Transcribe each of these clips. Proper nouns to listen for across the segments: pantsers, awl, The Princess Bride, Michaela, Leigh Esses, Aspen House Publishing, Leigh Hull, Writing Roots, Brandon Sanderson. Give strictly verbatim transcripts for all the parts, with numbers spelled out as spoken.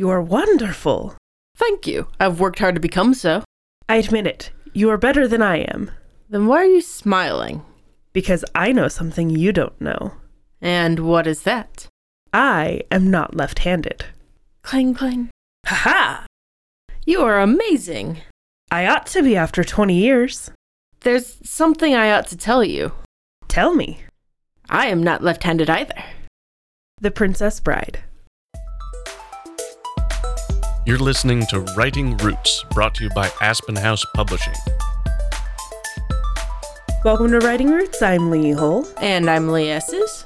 You are wonderful. Thank you. I've worked hard to become so. I admit it. You are better than I am. Then why are you smiling? Because I know something you don't know. And what is that? I am not left-handed. Clang, clang. Ha-ha! You are amazing. I ought to be after twenty years. There's something I ought to tell you. Tell me. I am not left-handed either. The Princess Bride. You're listening to Writing Roots, brought to you by Aspen House Publishing. Welcome to Writing Roots. I'm Leigh Hull. And I'm Leigh Esses.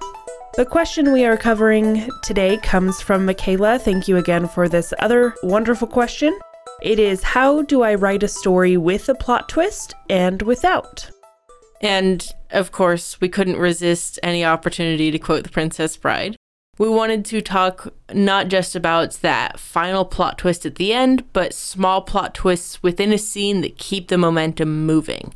The question we are covering today comes from Michaela. Thank you again for this other wonderful question. It is, how do I write a story with a plot twist and without? And, of course, we couldn't resist any opportunity to quote The Princess Bride. We wanted to talk not just about that final plot twist at the end, but small plot twists within a scene that keep the momentum moving.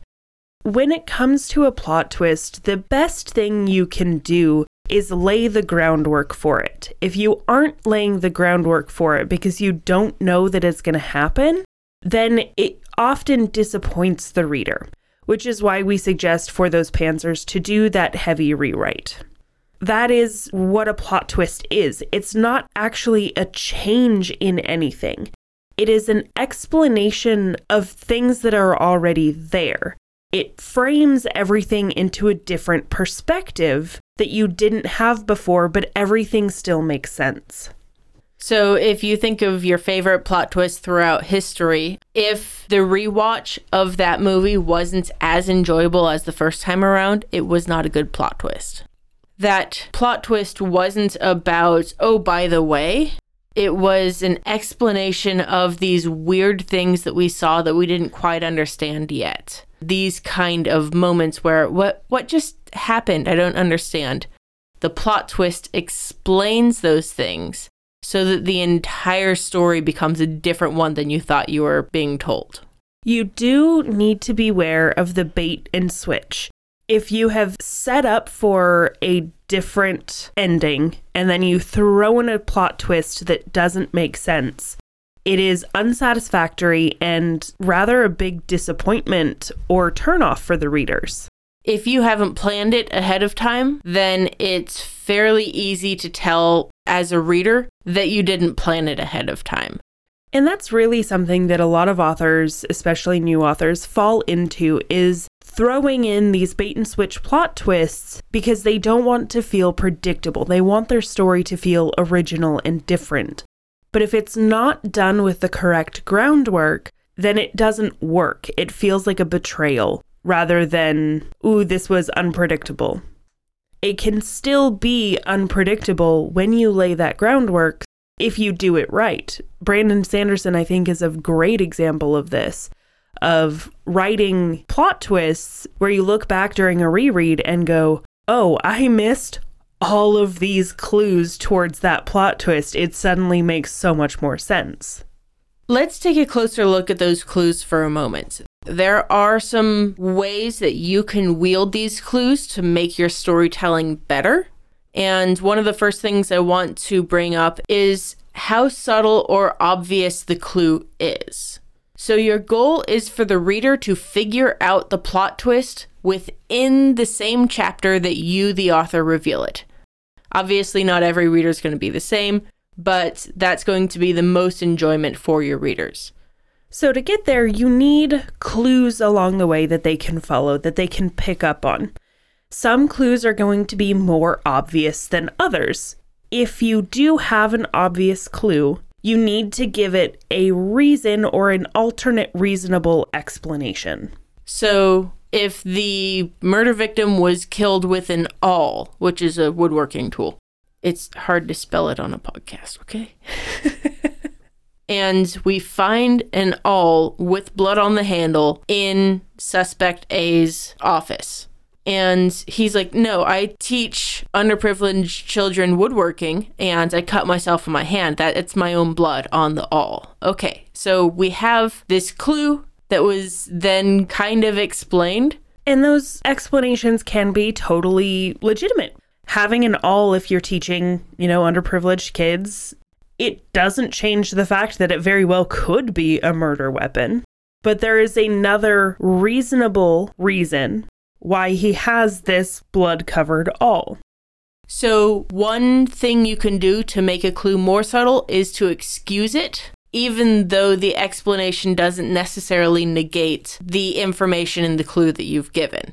When it comes to a plot twist, the best thing you can do is lay the groundwork for it. If you aren't laying the groundwork for it because you don't know that it's going to happen, then it often disappoints the reader, which is why we suggest for those pantsers to do that heavy rewrite. That is what a plot twist is. It's not actually a change in anything. It is an explanation of things that are already there. It frames everything into a different perspective that you didn't have before, but everything still makes sense. So if you think of your favorite plot twist throughout history, if the rewatch of that movie wasn't as enjoyable as the first time around, it was not a good plot twist. That plot twist wasn't about, oh, by the way, it was an explanation of these weird things that we saw that we didn't quite understand yet. These kind of moments where, what what just happened? I don't understand. The plot twist explains those things so that the entire story becomes a different one than you thought you were being told. You do need to beware of the bait and switch. If you have set up for a different ending and then you throw in a plot twist that doesn't make sense, it is unsatisfactory and rather a big disappointment or turnoff for the readers. If you haven't planned it ahead of time, then it's fairly easy to tell as a reader that you didn't plan it ahead of time. And that's really something that a lot of authors, especially new authors, fall into, is throwing in these bait and switch plot twists because they don't want to feel predictable. They want their story to feel original and different. But if it's not done with the correct groundwork, then it doesn't work. It feels like a betrayal rather than, ooh, this was unpredictable. It can still be unpredictable when you lay that groundwork if you do it right. Brandon Sanderson, I think, is a great example of this, of writing plot twists where you look back during a reread and go, oh, I missed all of these clues towards that plot twist. It suddenly makes so much more sense. Let's take a closer look at those clues for a moment. There are some ways that you can wield these clues to make your storytelling better. And one of the first things I want to bring up is how subtle or obvious the clue is. So your goal is for the reader to figure out the plot twist within the same chapter that you, the author, reveal it. Obviously, not every reader is going to be the same, but that's going to be the most enjoyment for your readers. So to get there, you need clues along the way that they can follow, that they can pick up on. Some clues are going to be more obvious than others. If you do have an obvious clue, you need to give it a reason or an alternate reasonable explanation. So if the murder victim was killed with an awl, which is a woodworking tool, it's hard to spell it on a podcast, okay? And we find an awl with blood on the handle in suspect A's office. And he's like, no, I teach underprivileged children woodworking and I cut myself in my hand. That it's my own blood on the awl. Okay, so we have this clue that was then kind of explained. And those explanations can be totally legitimate. Having an awl if you're teaching, you know, underprivileged kids It doesn't change the fact that it very well could be a murder weapon. But there is another reasonable reason why he has this blood-covered awl. So one thing you can do to make a clue more subtle is to excuse it, even though the explanation doesn't necessarily negate the information in the clue that you've given.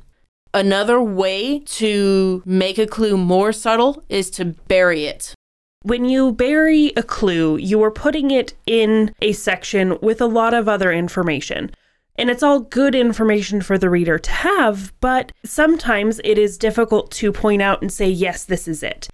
Another way to make a clue more subtle is to bury it. When you bury a clue, you are putting it in a section with a lot of other information. And it's all good information for the reader to have, but sometimes it is difficult to point out and say, yes, this is it.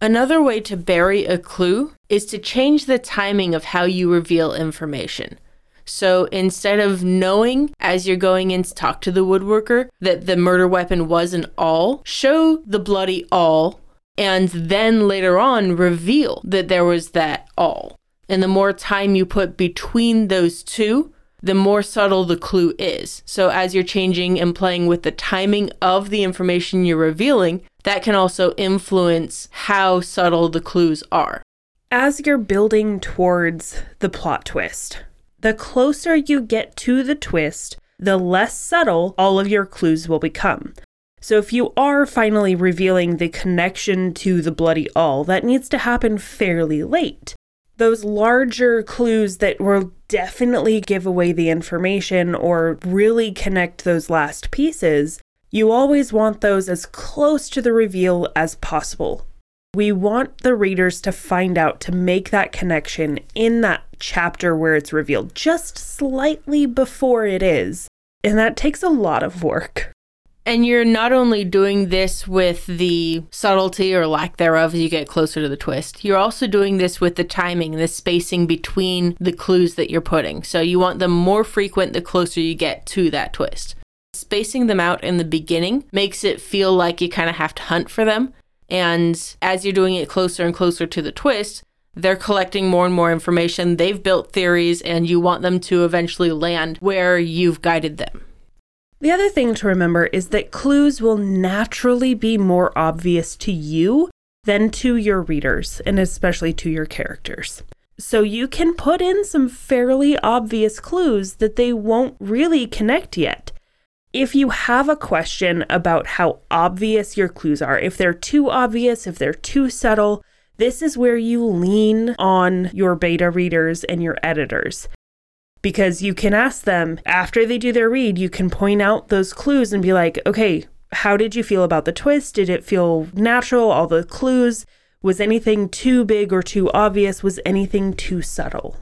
Another way to bury a clue is to change the timing of how you reveal information. So instead of knowing as you're going in to talk to the woodworker that the murder weapon was an awl, show the bloody awl. And then later on reveal that there was that awl. And the more time you put between those two, the more subtle the clue is. So as you're changing and playing with the timing of the information you're revealing, that can also influence how subtle the clues are. As you're building towards the plot twist, the closer you get to the twist, the less subtle all of your clues will become. So if you are finally revealing the connection to the bloody awl, that needs to happen fairly late. Those larger clues that will definitely give away the information or really connect those last pieces, you always want those as close to the reveal as possible. We want the readers to find out, to make that connection in that chapter where it's revealed, just slightly before it is. And that takes a lot of work. And you're not only doing this with the subtlety or lack thereof as you get closer to the twist, you're also doing this with the timing, the spacing between the clues that you're putting. So you want them more frequent the closer you get to that twist. Spacing them out in the beginning makes it feel like you kind of have to hunt for them. And as you're doing it closer and closer to the twist, they're collecting more and more information. They've built theories, and you want them to eventually land where you've guided them. The other thing to remember is that clues will naturally be more obvious to you than to your readers, and especially to your characters. So you can put in some fairly obvious clues that they won't really connect yet. If you have a question about how obvious your clues are, if they're too obvious, if they're too subtle, this is where you lean on your beta readers and your editors. Because you can ask them, after they do their read, you can point out those clues and be like, okay, how did you feel about the twist? Did it feel natural? All the clues? Was anything too big or too obvious? Was anything too subtle?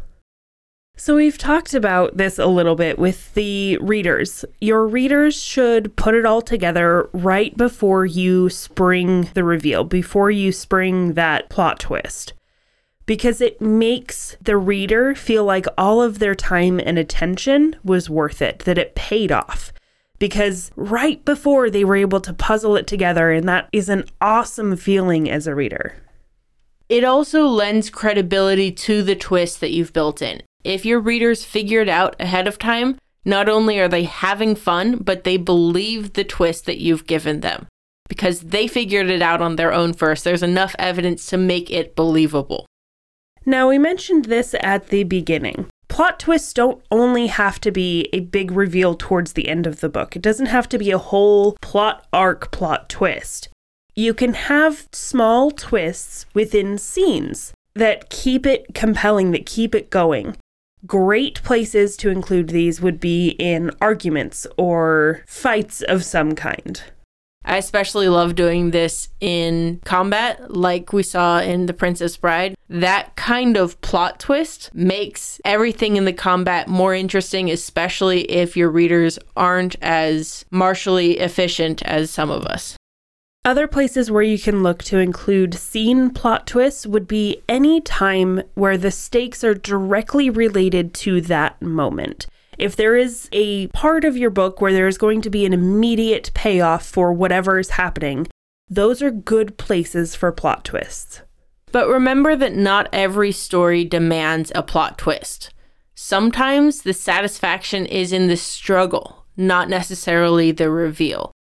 So we've talked about this a little bit with the readers. Your readers should put it all together right before you spring the reveal, before you spring that plot twist. Because it makes the reader feel like all of their time and attention was worth it, that it paid off. Because right before they were able to puzzle it together, and that is an awesome feeling as a reader. It also lends credibility to the twist that you've built in. If your readers figure it out ahead of time, not only are they having fun, but they believe the twist that you've given them. Because they figured it out on their own first. There's enough evidence to make it believable. Now, we mentioned this at the beginning. Plot twists don't only have to be a big reveal towards the end of the book. It doesn't have to be a whole plot arc plot twist. You can have small twists within scenes that keep it compelling, that keep it going. Great places to include these would be in arguments or fights of some kind. I especially love doing this in combat, like we saw in The Princess Bride. That kind of plot twist makes everything in the combat more interesting, especially if your readers aren't as martially efficient as some of us. Other places where you can look to include scene plot twists would be any time where the stakes are directly related to that moment. If there is a part of your book where there is going to be an immediate payoff for whatever is happening, those are good places for plot twists. But remember that not every story demands a plot twist. Sometimes the satisfaction is in the struggle, not necessarily the reveal.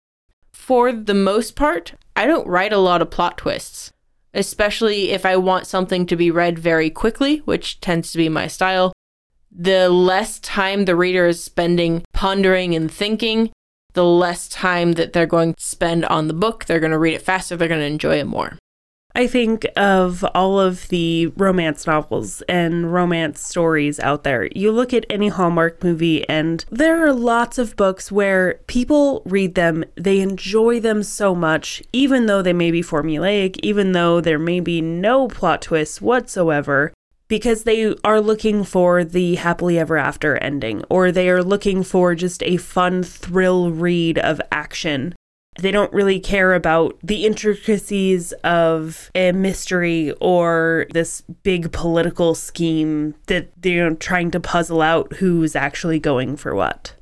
For the most part, I don't write a lot of plot twists. especially if I want something to be read very quickly, which tends to be my style. The less time the reader is spending pondering and thinking, the less time that they're going to spend on the book. They're going to read it faster. They're going to enjoy it more. I think of all of the romance novels and romance stories out there. You look at any Hallmark movie and there are lots of books where people read them, they enjoy them so much, even though they may be formulaic, even though there may be no plot twists whatsoever, because they are looking for the happily ever after ending, or they are looking for just a fun thrill read of action. They don't really care about the intricacies of a mystery or this big political scheme that they're trying to puzzle out who's actually going for what.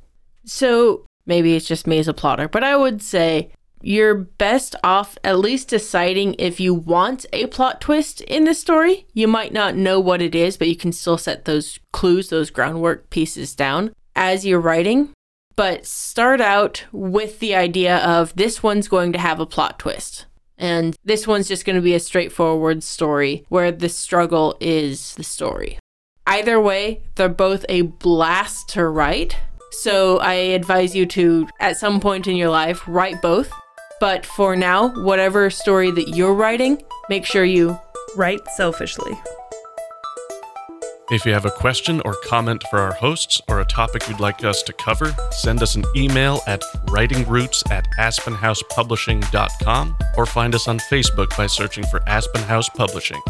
So maybe it's just me as a plotter, but I would say you're best off at least deciding if you want a plot twist in the story. You might not know what it is, but you can still set those clues, those groundwork pieces down as you're writing. But start out with the idea of this one's going to have a plot twist. And this one's just going to be a straightforward story where the struggle is the story. Either way, they're both a blast to write. So I advise you to, at some point in your life, write both. But for now, whatever story that you're writing, make sure you write selfishly. If you have a question or comment for our hosts or a topic you'd like us to cover, send us an email at writing roots at aspen house publishing dot com or find us on Facebook by searching for Aspen House Publishing.